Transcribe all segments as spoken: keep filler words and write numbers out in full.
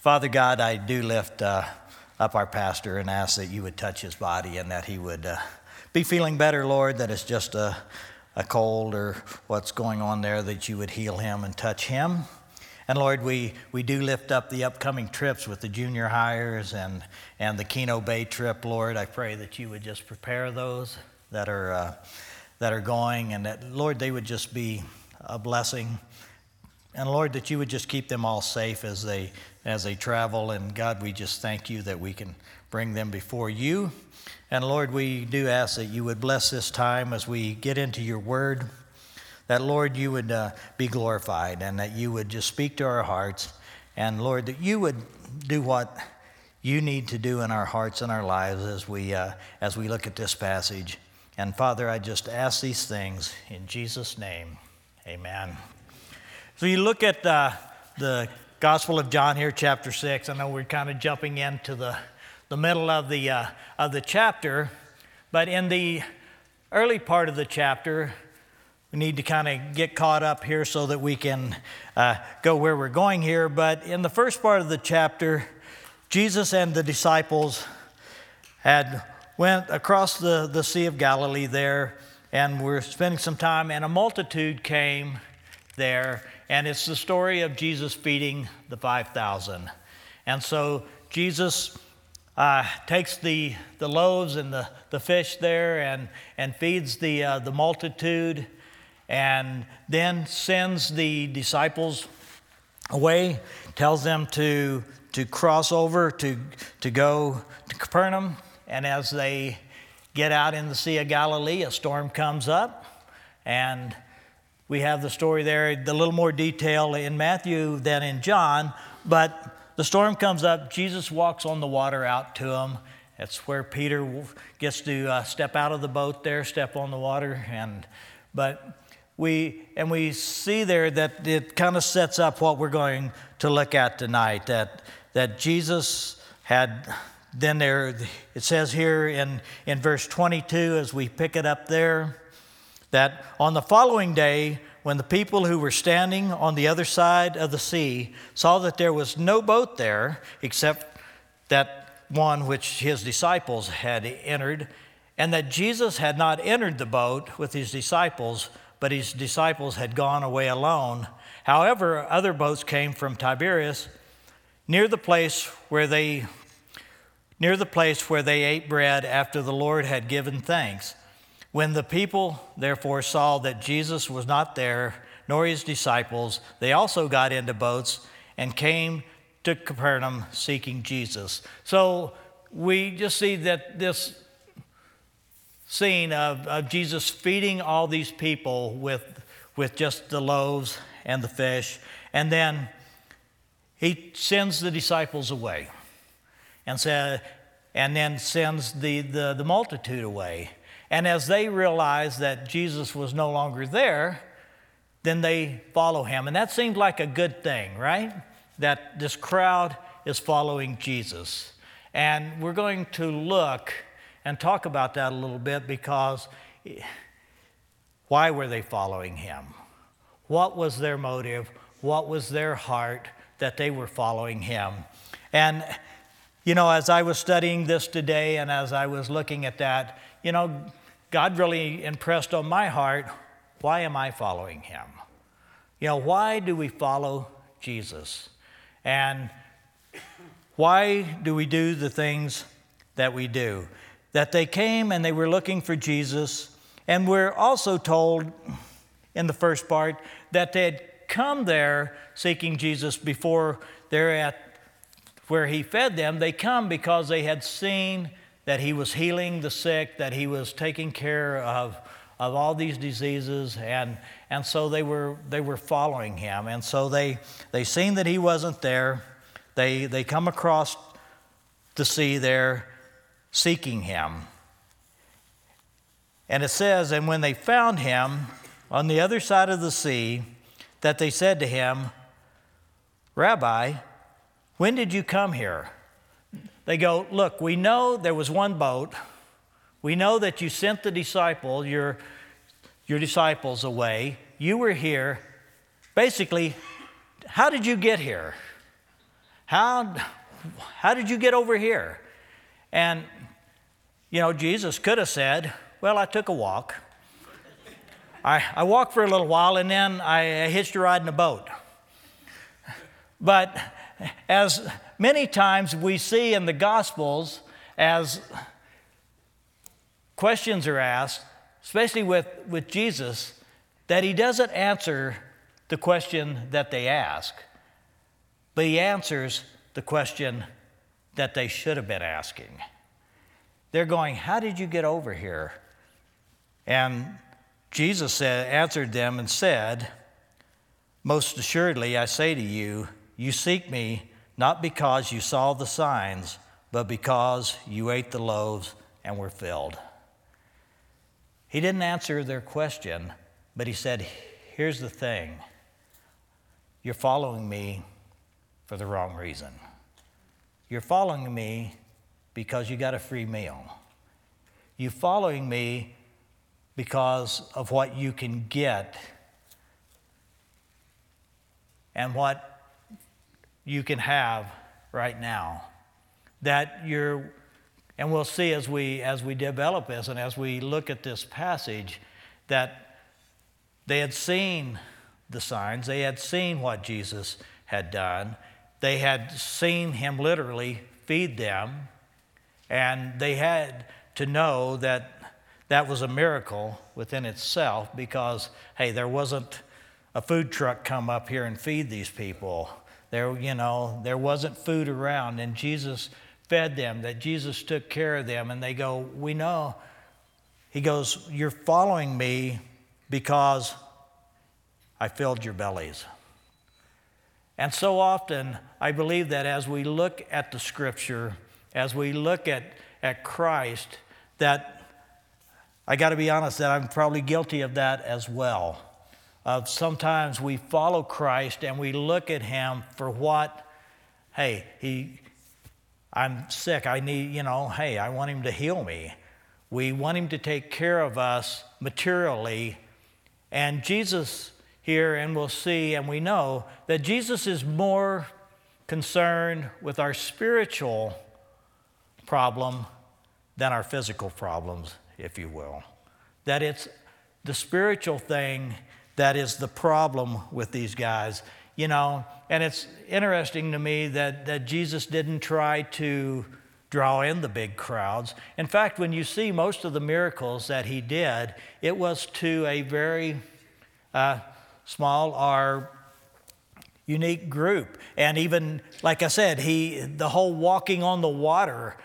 Father God, I do lift uh, up our pastor and ask that you would touch his body and that he would uh, be feeling better, Lord, that it's just a, a cold or what's going on there, that you would heal him and touch him. And Lord, we, we do lift up the upcoming trips with the junior hires and, and the Keno Bay trip, Lord. I pray that you would just prepare those that are uh, that are going, and that, Lord, they would just be a blessing. And Lord, that you would just keep them all safe as they as they travel. And God, we just thank you that we can bring them before you. And Lord, we do ask that you would bless this time as we get into your word, that, Lord, you would uh, be glorified and that you would just speak to our hearts. And, Lord, that you would do what you need to do in our hearts and our lives as we uh, as we look at this passage. And, Father, I just ask these things in Jesus' name. Amen. So you look at uh, the Gospel of John here, chapter six. I know we're kind of jumping into the, the middle of the uh, of the chapter, but in the early part of the chapter, we need to kind of get caught up here so that we can uh, go where we're going here. But in the first part of the chapter, Jesus and the disciples had went across the, the Sea of Galilee there, and were spending some time, and a multitude came there. And it's the story of Jesus feeding the five thousand. And so Jesus uh, takes the, the loaves and the, the fish there and, and feeds the uh, the multitude, and then sends the disciples away, tells them to to cross over, to, to go to Capernaum. And as they get out in the Sea of Galilee, a storm comes up, and we have the story there, a little more detail in Matthew than in John, but the storm comes up, Jesus walks on the water out to them. That's where Peter gets to uh, step out of the boat there, step on the water, and but we and we see there that it kind of sets up what we're going to look at tonight, that that Jesus had then there, it says here in, in verse twenty-two, as we pick it up there, that on the following day, when the people who were standing on the other side of the sea saw that there was no boat there except that one which his disciples had entered, and that Jesus had not entered the boat with his disciples, but his disciples had gone away alone. However, other boats came from Tiberias near the place where they near the place where they ate bread after the Lord had given thanks. When the people therefore saw that Jesus was not there, nor his disciples, they also got into boats and came to Capernaum seeking Jesus. So we just see that this scene of, of Jesus feeding all these people with, with just the loaves and the fish, and then he sends the disciples away, and said, and then sends the, the, the multitude away. And as they realize that Jesus was no longer there, then they follow him. And that seemed like a good thing, right? That this crowd is following Jesus. And we're going to look and talk about that a little bit, because why were they following him? What was their motive? What was their heart that they were following him? And, you know, as I was studying this today and as I was looking at that, you know, God really impressed on my heart, why am I following him? You know, why do we follow Jesus? And why do we do the things that we do? That they came and they were looking for Jesus. And we're also told in the first part that they had come there seeking Jesus before they're at where he fed them. They come because they had seen that he was healing the sick, that he was taking care of, of all these diseases, and and so they were they were following him. And so they they seen that he wasn't there. They they come across the sea there seeking him. And it says, and when they found him on the other side of the sea, that they said to him, Rabbi, when did you come here? They go, look, we know there was one boat. We know that you sent the disciple, your, your disciples away. You were here. Basically, how did you get here? How, how did you get over here? And, you know, Jesus could have said, well, I took a walk. I, I walked for a little while, and then I, I hitched a ride in a boat. But as many times we see in the Gospels, as questions are asked, especially with, with Jesus, that he doesn't answer the question that they ask, but he answers the question that they should have been asking. They're going, how did you get over here? And Jesus said, answered them and said, most assuredly, I say to you, you seek me not because you saw the signs, but because you ate the loaves and were filled. He didn't answer their question, but he said, here's the thing. You're following me for the wrong reason. You're following me because you got a free meal. You're following me because of what you can get and what you can have right now. That you're, and we'll see as we as we develop this and as we look at this passage, that they had seen the signs, they had seen what Jesus had done, they had seen him literally feed them, and they had to know that that was a miracle within itself because, hey, there wasn't a food truck come up here and feed these people. There, you know, there wasn't food around, and Jesus fed them, that Jesus took care of them, and they go, we know. He goes, you're following me because I filled your bellies. And so often, I believe that as we look at the Scripture, as we look at, at Christ, that I got to be honest that I'm probably guilty of that as well. Of sometimes we follow Christ and we look at him for what, hey, he, I'm sick. I need, you know, hey, I want him to heal me. We want him to take care of us materially. And Jesus here, and we'll see and we know that Jesus is more concerned with our spiritual problem than our physical problems, if you will. That it's the spiritual thing that is the problem with these guys, you know. And it's interesting to me that, that Jesus didn't try to draw in the big crowds. In fact, when you see most of the miracles that he did, it was to a very uh, small or unique group. And even, like I said, he the whole walking on the water,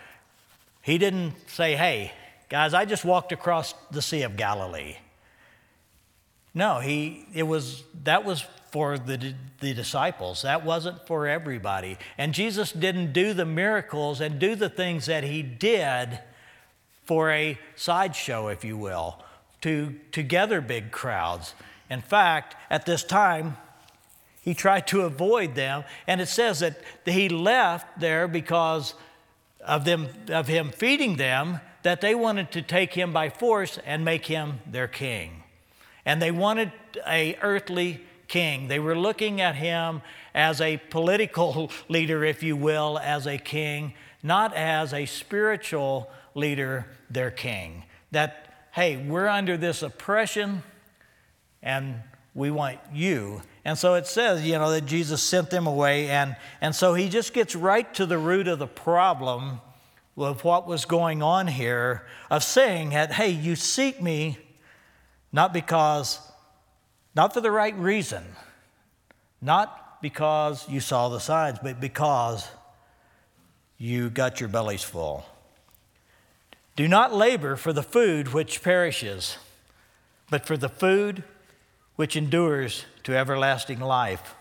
he didn't say, hey, guys, I just walked across the Sea of Galilee. No, he it was that was for the the disciples. That wasn't for everybody. And Jesus didn't do the miracles and do the things that he did for a sideshow, if you will, to, to gather big crowds. In fact, at this time, he tried to avoid them, and it says that he left there because of them of him feeding them, that they wanted to take him by force and make him their king. And they wanted an earthly king. They were looking at him as a political leader, if you will, as a king, not as a spiritual leader, their king. That, hey, we're under this oppression and we want you. And so it says, you know, that Jesus sent them away. And, and so he just gets right to the root of the problem of what was going on here, of saying that, hey, you seek me not because, not for the right reason, not because you saw the signs, but because you got your bellies full. Do not labor for the food which perishes, but for the food which endures to everlasting life,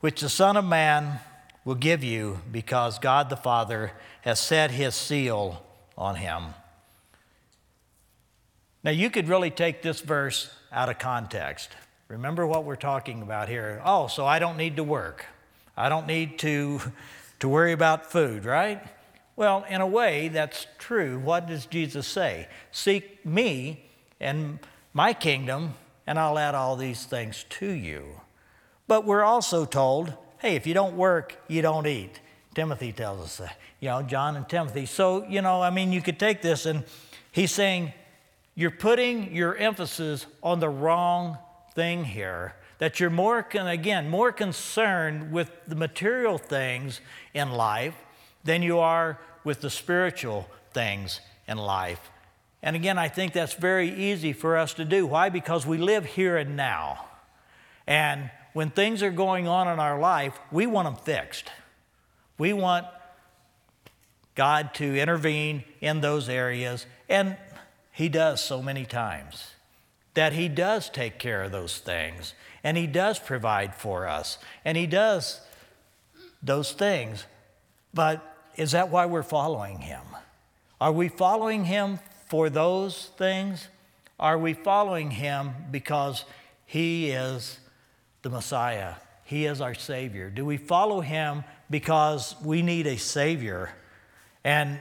which the Son of Man will give you, because God the Father has set his seal on him. Now, you could really take this verse out of context. Remember what we're talking about here. Oh, so I don't need to work. I don't need to, to worry about food, right? Well, in a way, that's true. What does Jesus say? Seek me and my kingdom, and I'll add all these things to you. But we're also told, hey, if you don't work, you don't eat. Timothy tells us that, you know, John and Timothy. So, you know, I mean, you could take this, and he's saying, you're putting your emphasis on the wrong thing here, that you're more, con- again, more concerned with the material things in life than you are with the spiritual things in life. And again, I think that's very easy for us to do. Why? Because we live here and now. And when things are going on in our life, we want them fixed. We want God to intervene in those areas. And He does so many times that He does take care of those things. And He does provide for us. And He does those things. But is that why we're following Him? Are we following Him for those things? Are we following Him because He is the Messiah? He is our Savior. Do we follow Him because we need a Savior? And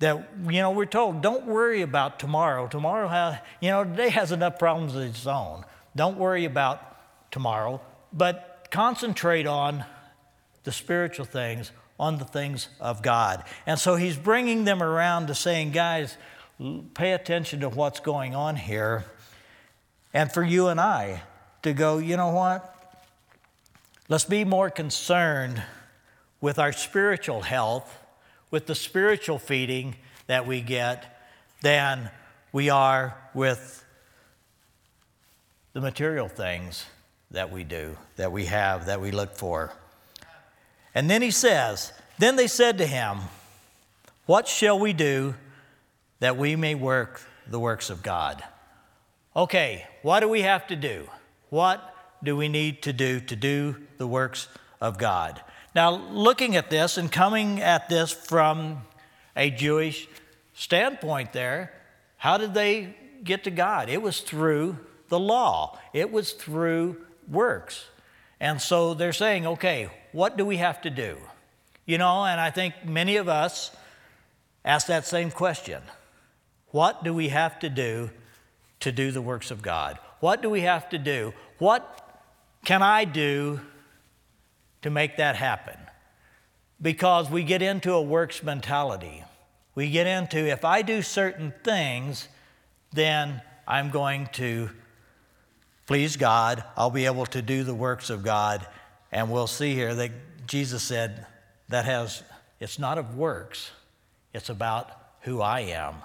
that, you know, we're told, don't worry about tomorrow. Tomorrow has, you know, today has enough problems of its own. Don't worry about tomorrow, but concentrate on the spiritual things, on the things of God. And so He's bringing them around to saying, guys, pay attention to what's going on here. And for you and I to go, you know what? Let's be more concerned with our spiritual health, with the spiritual feeding that we get, than we are with the material things that we do, that we have, that we look for. And then he says, then they said to him, what shall we do that we may work the works of God? Okay, what do we have to do? What do we need to do to do the works of God? Now, looking at this and coming at this from a Jewish standpoint there, how did they get to God? It was through the law. It was through works. And so they're saying, okay, what do we have to do? You know, and I think many of us ask that same question. What do we have to do to do the works of God? What do we have to do? What can I do to make that happen? Because we get into a works mentality. We get into, if I do certain things, then I'm going to please God. I'll be able to do the works of God. And we'll see here that Jesus said that has, it's not of works. It's about who I am.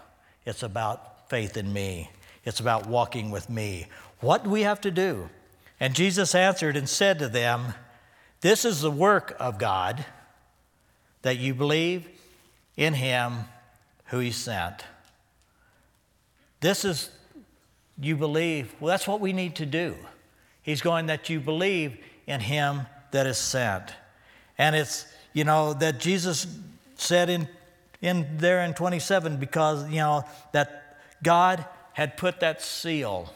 It's about faith in me. It's about walking with me. What do we have to do? And Jesus answered and said to them, this is the work of God, that you believe in Him who He sent. This is, you believe, well, that's what we need to do. He's going, that you believe in Him that is sent. And it's, you know, that Jesus said in, in there in twenty-seven, because, you know, that God had put that seal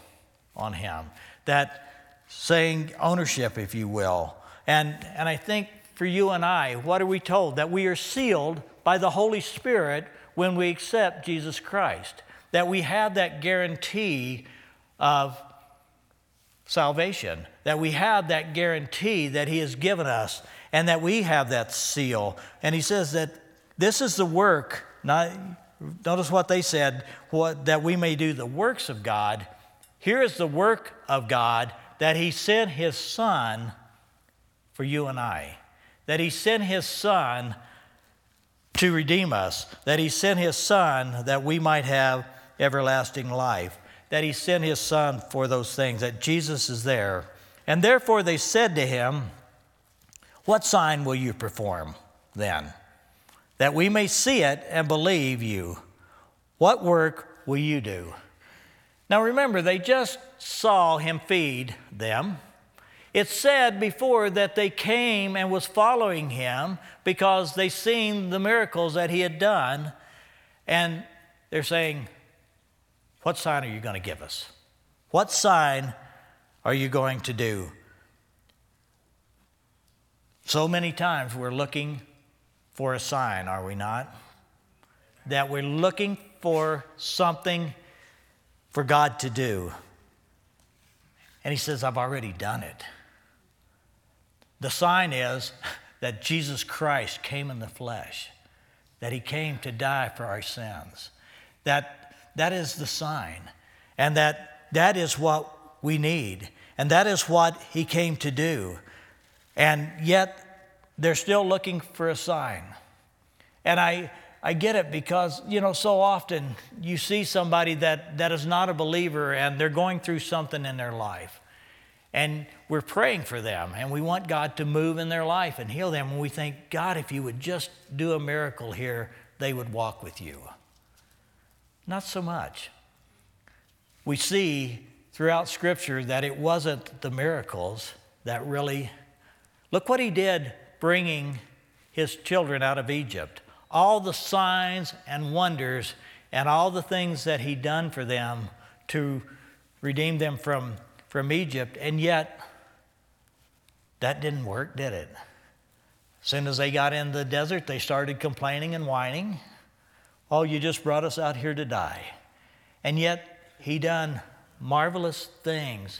on Him, that saying ownership, if you will. And and I think for you and I, what are we told? That we are sealed by the Holy Spirit when we accept Jesus Christ, that we have that guarantee of salvation, that we have that guarantee that He has given us, and that we have that seal. And He says that this is the work, not, notice what they said, what, that we may do the works of God. Here is the work of God, that He sent His Son for you and I, that He sent His Son to redeem us, that He sent His Son that we might have everlasting life, that He sent His Son for those things, that Jesus is there. And therefore they said to Him, what sign will you perform then, that we may see it and believe you? What work will you do? Now remember, they just saw Him feed them. It said before that they came and was following Him because they seen the miracles that He had done. And they're saying, what sign are you going to give us? What sign are you going to do? So many times we're looking for a sign, are we not? That we're looking for something for God to do. And He says, I've already done it. The sign is that Jesus Christ came in the flesh, that he came to die for our sins. That, that is the sign, and that, that is what we need, and that is what he came to do. And yet, they're still looking for a sign. And I I get it, because, you know, so often you see somebody that, that is not a believer and they're going through something in their life. And we're praying for them, and we want God to move in their life and heal them. And we think, God, if you would just do a miracle here, they would walk with you. Not so much. We see throughout Scripture that it wasn't the miracles that really... Look what he did bringing his children out of Egypt. All the signs and wonders and all the things that he done for them to redeem them from, from Egypt. And yet, that didn't work, did it? As soon as they got in the desert, they started complaining and whining. Oh, you just brought us out here to die. And yet, he done marvelous things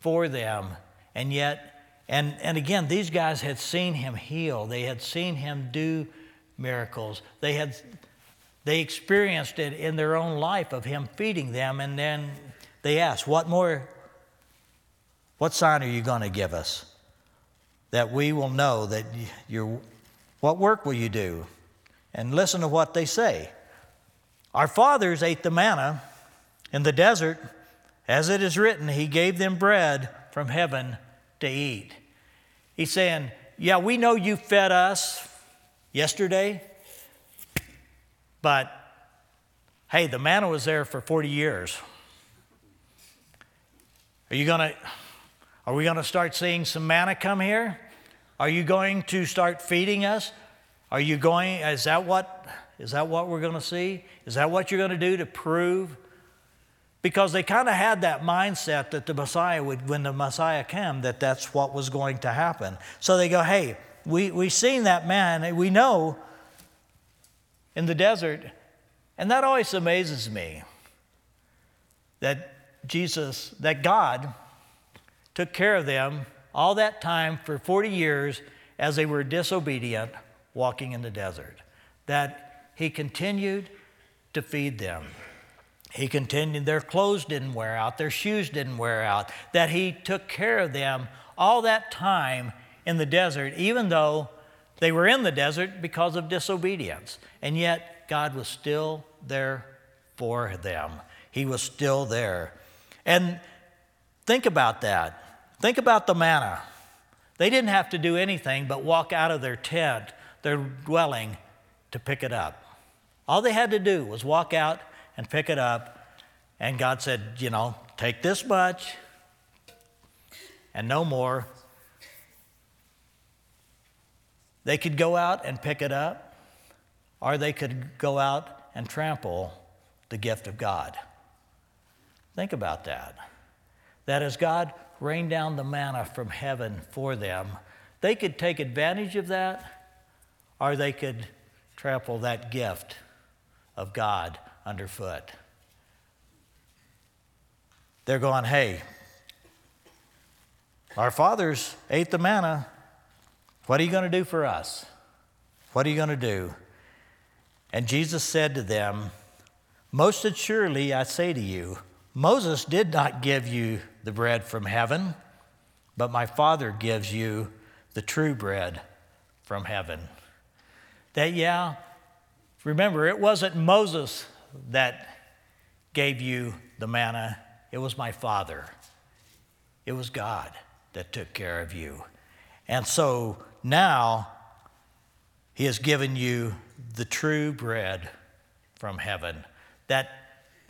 for them. And yet, and, and again, these guys had seen him heal. They had seen him do miracles. They had, they experienced it in their own life of him feeding them, and then they asked, what more, what sign are you going to give us that we will know that you're, what work will you do? And listen to what they say. Our fathers ate the manna in the desert. As it is written, he gave them bread from heaven to eat. He's saying, yeah, we know you fed us yesterday, but hey, the manna was there for forty years. Are you gonna? Are we gonna start seeing some manna come here? Are you going to start feeding us? Are you going? Is that what? Is that what we're gonna see? Is that what you're gonna do to prove? Because they kind of had that mindset that the Messiah would, when the Messiah came, that that's what was going to happen. So they go, hey. We, we've seen that man, we know, in the desert. And that always amazes me, that Jesus, that God took care of them all that time for forty years as they were disobedient, walking in the desert. That he continued to feed them. He continued, their clothes didn't wear out, their shoes didn't wear out. That he took care of them all that time in the desert, even though they were in the desert because of disobedience. And yet, God was still there for them. He was still there. And think about that. Think about the manna. They didn't have to do anything but walk out of their tent, their dwelling, to pick it up. All they had to do was walk out and pick it up. And God said, you know, take this much and no more. They could go out and pick it up, or they could go out and trample the gift of God. Think about that. That as God rained down the manna from heaven for them, they could take advantage of that, or they could trample that gift of God underfoot. They're going, hey, our fathers ate the manna. What are you going to do for us? What are you going to do? And Jesus said to them, most assuredly I say to you, Moses did not give you the bread from heaven, but my Father gives you the true bread from heaven. That, yeah, remember, it wasn't Moses that gave you the manna. It was my Father. It was God that took care of you. And so... now, he has given you the true bread from heaven. That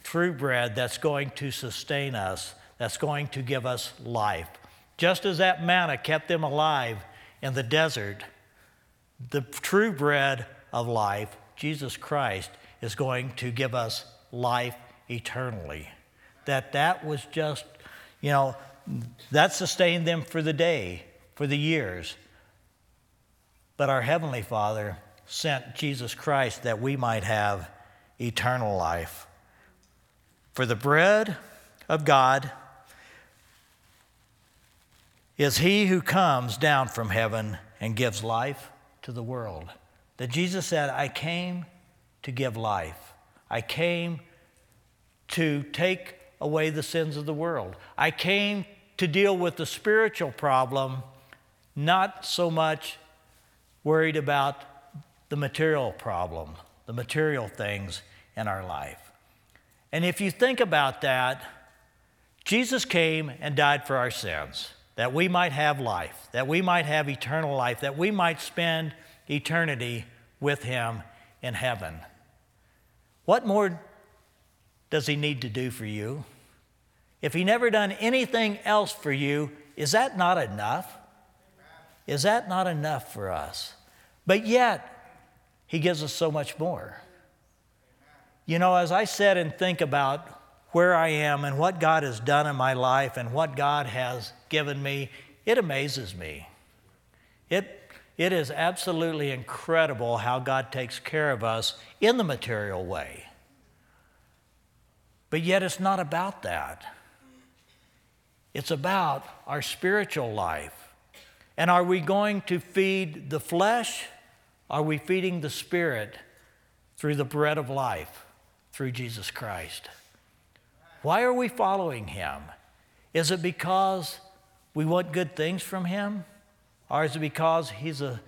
true bread that's going to sustain us, that's going to give us life. Just as that manna kept them alive in the desert, the true bread of life, Jesus Christ, is going to give us life eternally. That that was just, you know, that sustained them for the day, for the years. But our Heavenly Father sent Jesus Christ that we might have eternal life. For the bread of God is he who comes down from heaven and gives life to the world. That Jesus said, I came to give life. I came to take away the sins of the world. I came to deal with the spiritual problem, not so much worried about the material problem, the material things in our life. And if you think about that, Jesus came and died for our sins, that we might have life, that we might have eternal life, that we might spend eternity with him in heaven. What more does he need to do for you? If he never done anything else for you, is that not enough? Is that not enough for us? But yet, he gives us so much more. You know, as I sit and think about where I am and what God has done in my life and what God has given me, it amazes me. It it is absolutely incredible how God takes care of us in the material way. But yet it's not about that. It's about our spiritual life. And are we going to feed the flesh? Are we feeding the spirit through the bread of life, through Jesus Christ? Why are we following him? Is it because we want good things from him? Or is it because he's, a,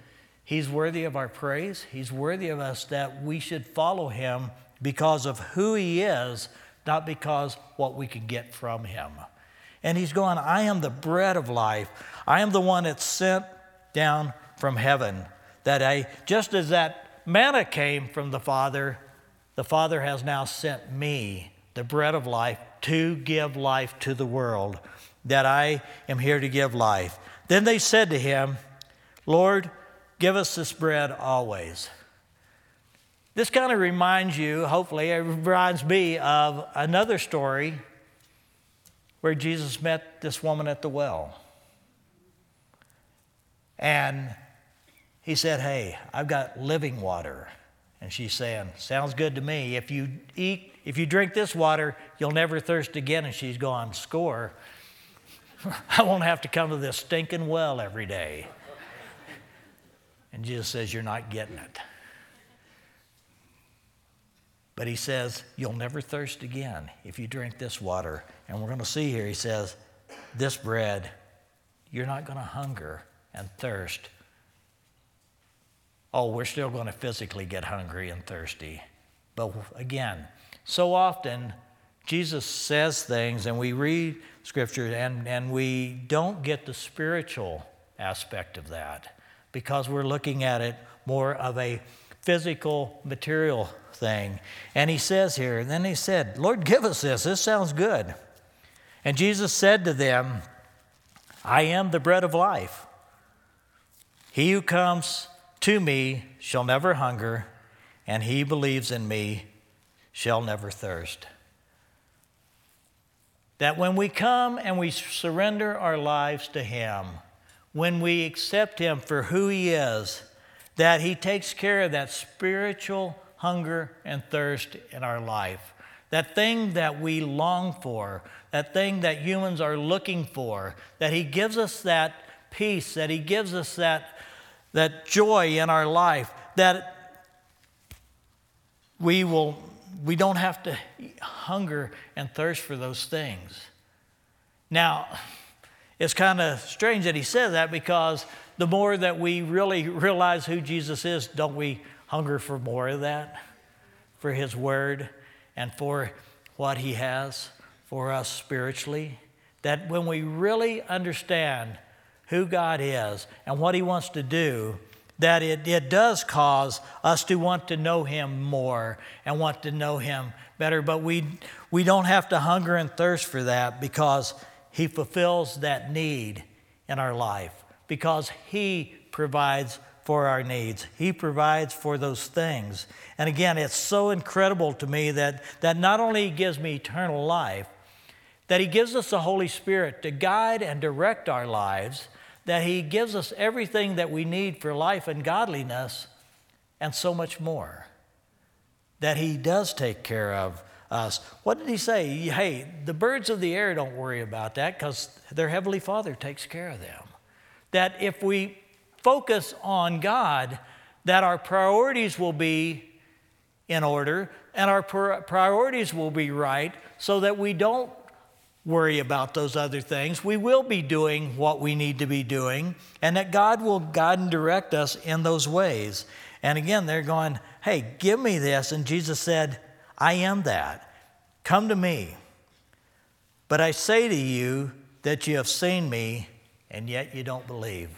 he's worthy of our praise? He's worthy of us that we should follow him because of who he is, not because what we can get from him. And he's going, I am the bread of life. I am the one that's sent down from heaven. That I, just as that manna came from the Father, the Father has now sent me, the bread of life, to give life to the world, that I am here to give life. Then they said to him, Lord, give us this bread always. This kind of reminds you, hopefully, it reminds me of another story where Jesus met this woman at the well. And he said, hey, I've got living water. And she's saying, sounds good to me. If you eat, if you drink this water, you'll never thirst again. And she's going, score. I won't have to come to this stinking well every day. And Jesus says, you're not getting it. But he says, you'll never thirst again if you drink this water. And we're going to see here, he says, this bread, you're not going to hunger and thirst. Oh, we're still going to physically get hungry and thirsty. But again, so often Jesus says things and we read Scripture and, and we don't get the spiritual aspect of that because we're looking at it more of a physical, material thing. And he says here, then he said, Lord, give us this. This sounds good. And Jesus said to them, I am the bread of life. He who comes to me shall never hunger, and he believes in me shall never thirst. That when we come and we surrender our lives to him, when we accept him for who he is, that he takes care of that spiritual hunger and thirst in our life. That thing that we long for, that thing that humans are looking for, that he gives us that peace, that he gives us that, that joy in our life, that we will, we don't have to hunger and thirst for those things. Now, it's kind of strange that he said that because the more that we really realize who Jesus is, don't we hunger for more of that? For his word and for what he has for us spiritually? That when we really understand who God is and what he wants to do, that it, it does cause us to want to know him more and want to know him better. But we, we don't have to hunger and thirst for that because he fulfills that need in our life. Because he provides for our needs. He provides for those things. And again, it's so incredible to me that, that not only he gives me eternal life, that he gives us the Holy Spirit to guide and direct our lives, that he gives us everything that we need for life and godliness, and so much more. That he does take care of us. What did he say? Hey, the birds of the air, don't worry about that, because their Heavenly Father takes care of them. That if we focus on God, that our priorities will be in order and our priorities will be right, so that we don't worry about those other things. We will be doing what we need to be doing, and that God will guide and direct us in those ways. And again, they're going, hey, give me this. And Jesus said, I am that. Come to me. But I say to you that you have seen me, and yet you don't believe.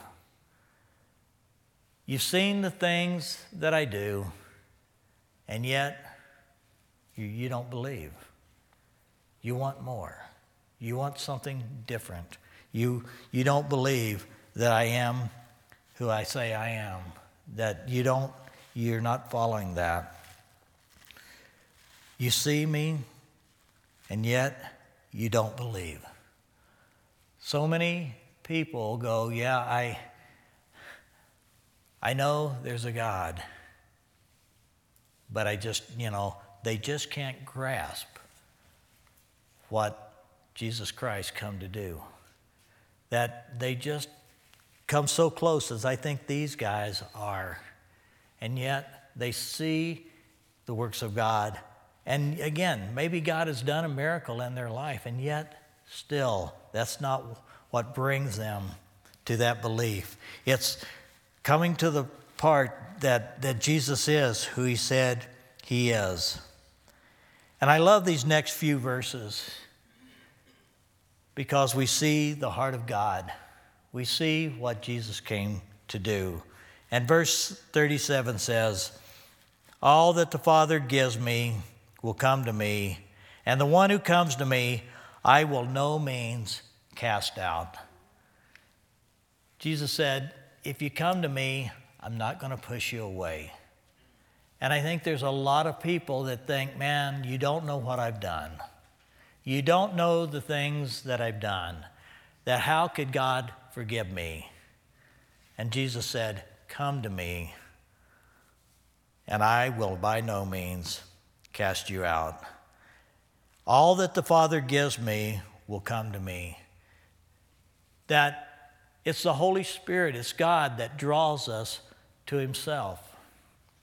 You've seen the things that I do, and yet you, you don't believe. You want more. You want something different. You, you don't believe that I am who I say I am. That you don't, you're not following that. You see me, and yet you don't believe. So many people go, yeah, I, I know there's a God, but I just, you know, they just can't grasp what Jesus Christ come to do. That they just come so close, as I think these guys are, and yet they see the works of God. And again, maybe God has done a miracle in their life, and yet still, that's not what brings them to that belief. It's coming to the part that, that Jesus is who he said he is. And I love these next few verses, because we see the heart of God. We see what Jesus came to do. And verse thirty-seven says, all that the Father gives me will come to me, and the one who comes to me I will no means cast out. Jesus said, if you come to me, I'm not going to push you away. And I think there's a lot of people that think, man, you don't know what I've done. You don't know the things that I've done. That how could God forgive me? And Jesus said, come to me, and I will by no means cast you out. All that the Father gives me will come to me. That it's the Holy Spirit, it's God that draws us to himself.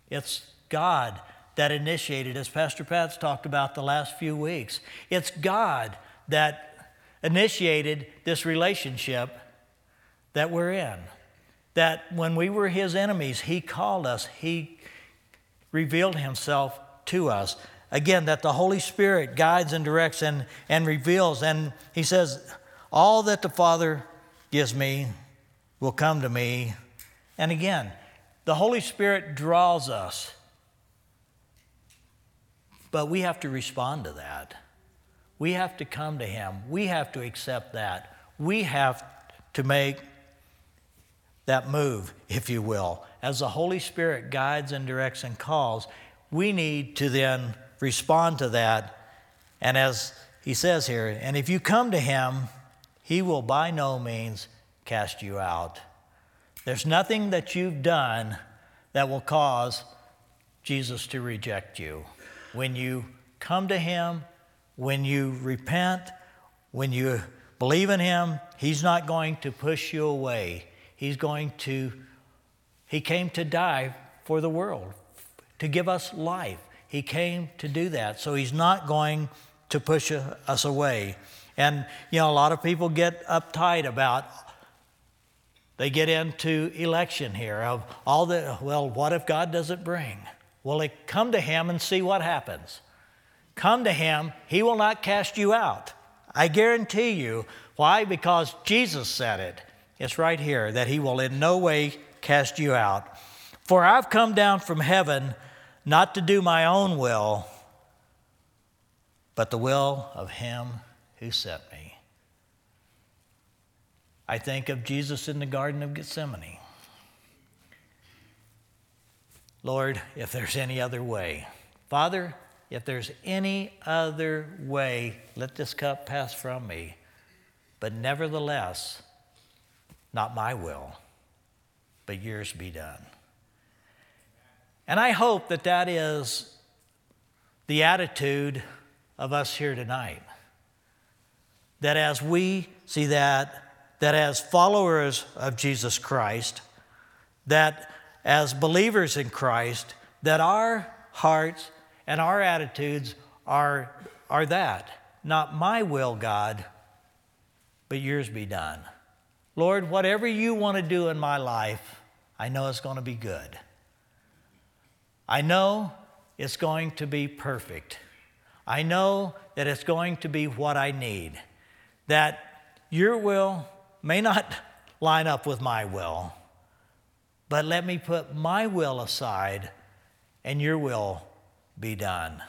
It's God that initiated, as Pastor Pat's talked about the last few weeks. It's God that initiated this relationship that we're in. That when we were his enemies, he called us, he revealed himself to us. Again, that the Holy Spirit guides and directs and, and reveals. And he says, all that the Father gives me will come to me. And again, the Holy Spirit draws us. But we have to respond to that. We have to come to him. We have to accept that. We have to make that move, if you will. As the Holy Spirit guides and directs and calls, we need to then respond to that. And as he says here, and if you come to him, he will by no means cast you out. There's nothing that you've done that will cause Jesus to reject you. When you come to him, when you repent, when you believe in him, he's not going to push you away. He's going to, he came to die for the world, to give us life. He came to do that. So he's not going to push us away. And, you know, a lot of people get uptight about, they get into election here of all the, well, what if God doesn't bring? Well, they come to him and see what happens. Come to him. He will not cast you out. I guarantee you. Why? Because Jesus said it. It's right here that he will in no way cast you out. For I've come down from heaven not to do my own will, but the will of him who sent me. I think of Jesus in the Garden of Gethsemane. Lord, if there's any other way. Father, if there's any other way, let this cup pass from me. But nevertheless, not my will, but yours be done. And I hope that that is the attitude of us here tonight. That as we see that, that as followers of Jesus Christ, that as believers in Christ, that our hearts and our attitudes are, are that. Not my will, God, but yours be done. Lord, whatever you want to do in my life, I know it's going to be good. I know it's going to be perfect. I know that it's going to be what I need. That your will may not line up with my will, but let me put my will aside and your will be done.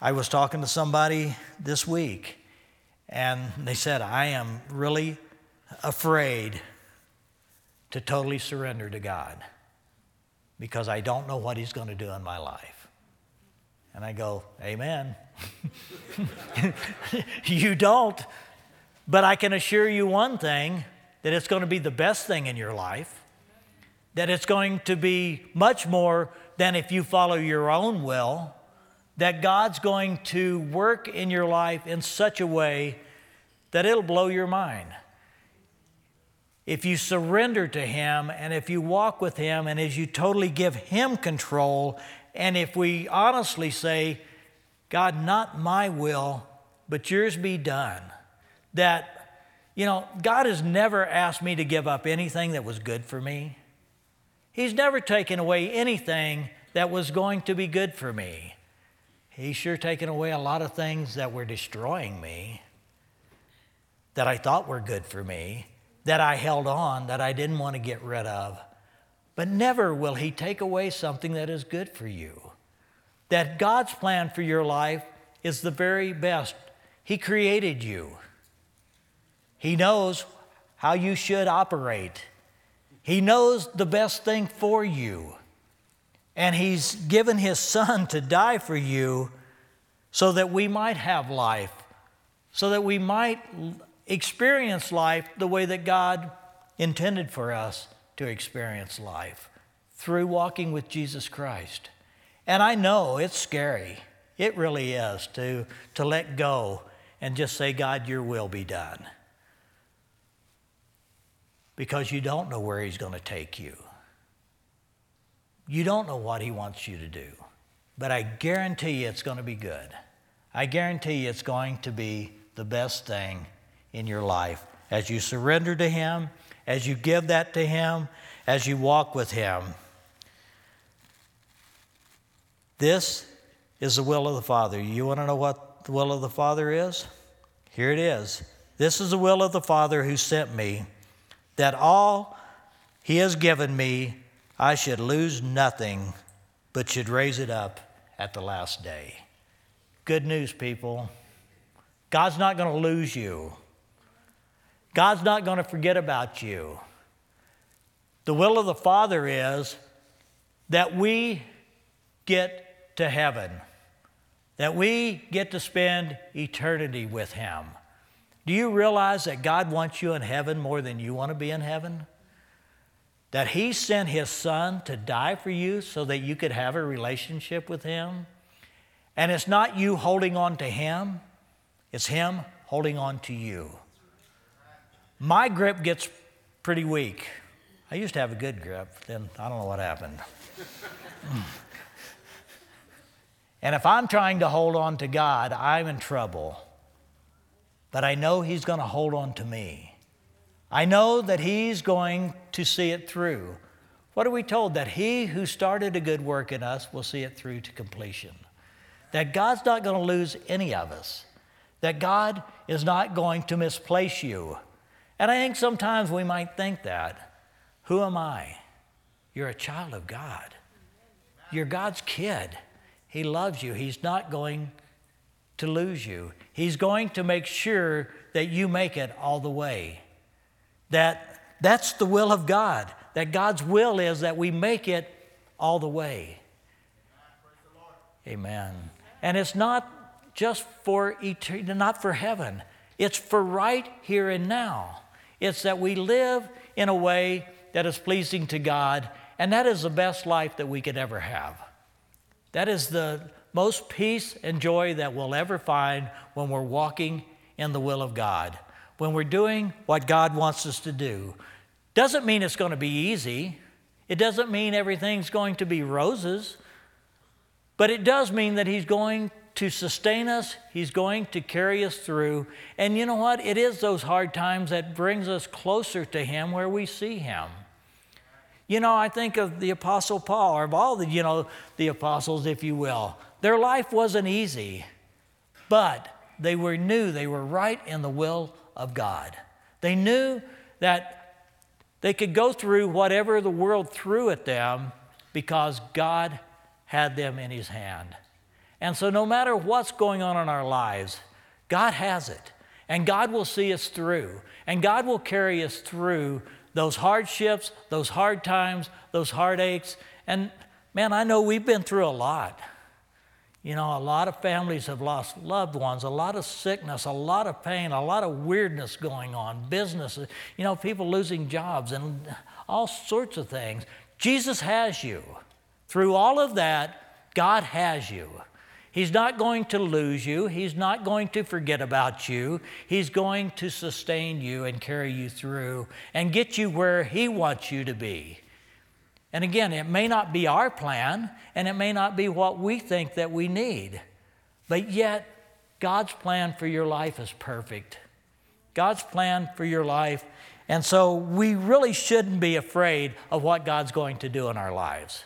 I was talking to somebody this week, and they said, I am really afraid to totally surrender to God because I don't know what he's going to do in my life. And I go, amen. You don't. But I can assure you one thing, that it's going to be the best thing in your life, that it's going to be much more than if you follow your own will, that God's going to work in your life in such a way that it'll blow your mind. If you surrender to Him and if you walk with Him and as you totally give Him control, and if we honestly say, God, not my will, but yours be done. That, you know, God has never asked me to give up anything that was good for me. He's never taken away anything that was going to be good for me. He's sure taken away a lot of things that were destroying me, that I thought were good for me, that I held on, that I didn't want to get rid of. But never will He take away something that is good for you. That God's plan for your life is the very best. He created you. He knows how you should operate. He knows the best thing for you. And He's given His Son to die for you so that we might have life, so that we might experience life the way that God intended for us to experience life, through walking with Jesus Christ. And I know it's scary. It really is to, to let go and just say, God, your will be done. Because you don't know where He's going to take you. You don't know what He wants you to do. But I guarantee you it's going to be good. I guarantee you it's going to be the best thing in your life as you surrender to Him, as you give that to Him, as you walk with Him. This is the will of the Father. You want to know what the will of the Father is? Here it is. This is the will of the Father who sent me, that all He has given me, I should lose nothing, but should raise it up at the last day. Good news, people. God's not going to lose you. God's not going to forget about you. The will of the Father is that we get to heaven, that we get to spend eternity with Him. Do you realize that God wants you in heaven more than you want to be in heaven? That He sent His Son to die for you so that you could have a relationship with Him? And it's not you holding on to Him, it's Him holding on to you. My grip gets pretty weak. I used to have a good grip, then I don't know what happened. And if I'm trying to hold on to God, I'm in trouble. But I know He's going to hold on to me. I know that He's going to see it through. What are we told? That He who started a good work in us will see it through to completion. That God's not going to lose any of us. That God is not going to misplace you. And I think sometimes we might think that. Who am I? You're a child of God. You're God's kid. He loves you. He's not going to lose you. He's going to make sure that you make it all the way. That that's the will of God, that God's will is that we make it all the way. Amen. And it's not just for eternity, not for heaven. It's for right here and now. It's that we live in a way that is pleasing to God, and that is the best life that we could ever have. That is the most peace and joy that we'll ever find when we're walking in the will of God, when we're doing what God wants us to do. Doesn't mean it's going to be easy. It doesn't mean everything's going to be roses, but it does mean that he's going to sustain us, he's going to carry us through. And you know what? It is those hard times that brings us closer to him where we see him. You know, I think of the Apostle Paul, or of all the, you know, the apostles, if you will. Their life wasn't easy, but they were knew they were right in the will of God. They knew that they could go through whatever the world threw at them because God had them in his hand. And so no matter what's going on in our lives, God has it, and God will see us through, and God will carry us through those hardships, those hard times, those heartaches. And man, I know we've been through a lot. You know, a lot of families have lost loved ones, a lot of sickness, a lot of pain, a lot of weirdness going on, businesses, you know, people losing jobs and all sorts of things. Jesus has you. Through all of that, God has you. He's not going to lose you. He's not going to forget about you. He's going to sustain you and carry you through and get you where he wants you to be. And again, it may not be our plan, and it may not be what we think that we need, but yet God's plan for your life is perfect. God's plan for your life. And so we really shouldn't be afraid of what God's going to do in our lives,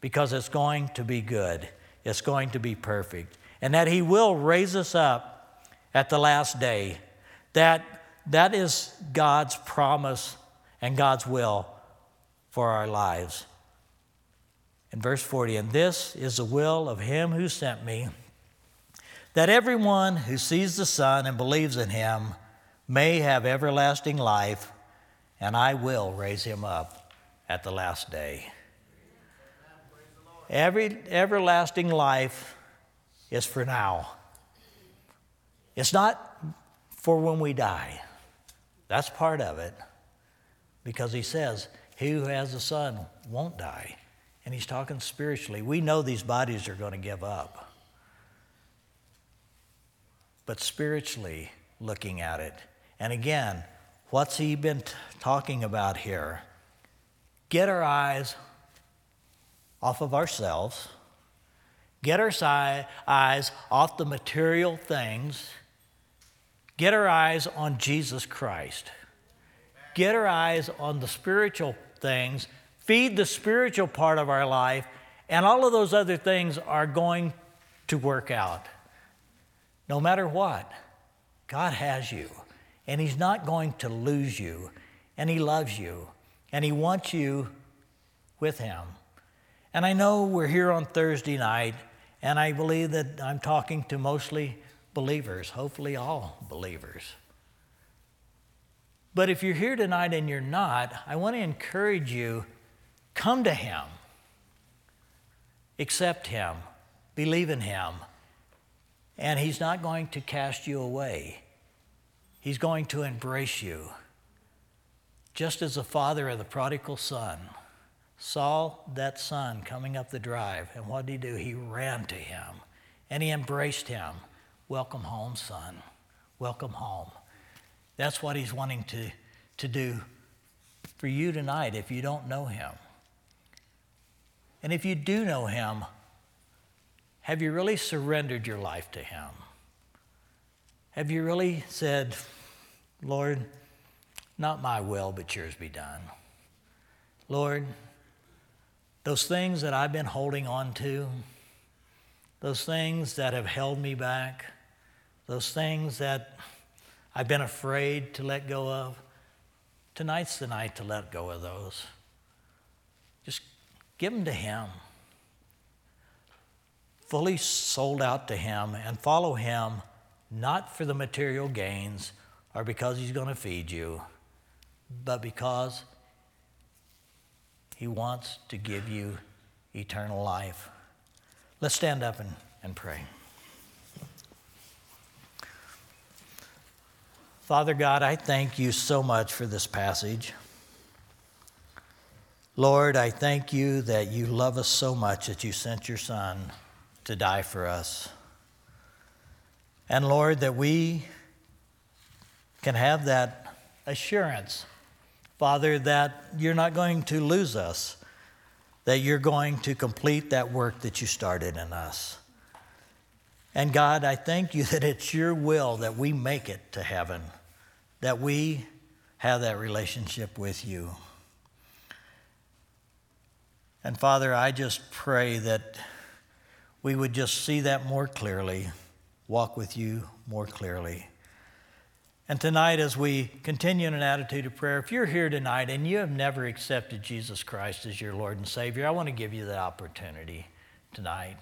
because it's going to be good. It's going to be perfect. And that he will raise us up at the last day. That, that is God's promise and God's will for our lives. In verse forty, and this is the will of him who sent me, that everyone who sees the Son and believes in him may have everlasting life, and I will raise him up at the last day. Every everlasting life is for now. It's not for when we die. That's part of it, because he says, he who has the Son won't die. And he's talking spiritually. We know these bodies are going to give up. But spiritually looking at it. And again, what's he been t- talking about here? Get our eyes off of ourselves. Get our si- eyes off the material things. Get our eyes on Jesus Christ. Get our eyes on the spiritual things, feed the spiritual part of our life, and all of those other things are going to work out. No matter what, God has you, and he's not going to lose you, and he loves you, and he wants you with him. And I know we're here on Thursday night, and I believe that I'm talking to mostly believers, hopefully all believers. But if you're here tonight and you're not, I want to encourage you, come to him. Accept him. Believe in him. And he's not going to cast you away. He's going to embrace you. Just as the father of the prodigal son saw that son coming up the drive, and what did he do? He ran to him, and he embraced him. Welcome home, son. Welcome home. That's what he's wanting to, to do for you tonight if you don't know him. And if you do know him, have you really surrendered your life to him? Have you really said, Lord, not my will, but yours be done? Lord, those things that I've been holding on to, those things that have held me back, those things that I've been afraid to let go of. Tonight's the night to let go of those. Just give them to him. Fully sold out to him, and follow him, not for the material gains or because he's going to feed you, but because he wants to give you eternal life. Let's stand up and, and pray. Father God, I thank you so much for this passage. Lord, I thank you that you love us so much that you sent your Son to die for us. And Lord, that we can have that assurance, Father, that you're not going to lose us, that you're going to complete that work that you started in us. And God, I thank you that it's your will that we make it to heaven, that we have that relationship with you. And Father, I just pray that we would just see that more clearly, walk with you more clearly. And tonight, as we continue in an attitude of prayer, if you're here tonight and you have never accepted Jesus Christ as your Lord and Savior, I want to give you that opportunity tonight,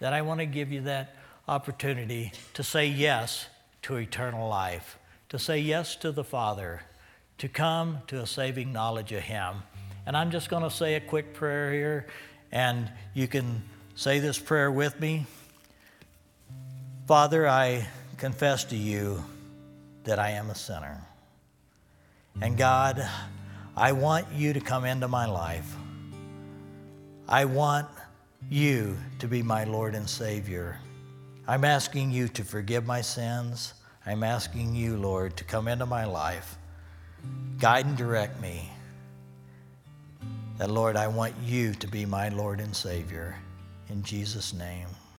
that I want to give you that opportunity to say yes to eternal life, to say yes to the Father, to come to a saving knowledge of him. And I'm just going to say a quick prayer here, and you can say this prayer with me. Father, I confess to you that I am a sinner. And God, I want you to come into my life. I want you to be my Lord and Savior. I'm asking you to forgive my sins. I'm asking you, Lord, to come into my life, guide and direct me. That, Lord, I want you to be my Lord and Savior. In Jesus' name.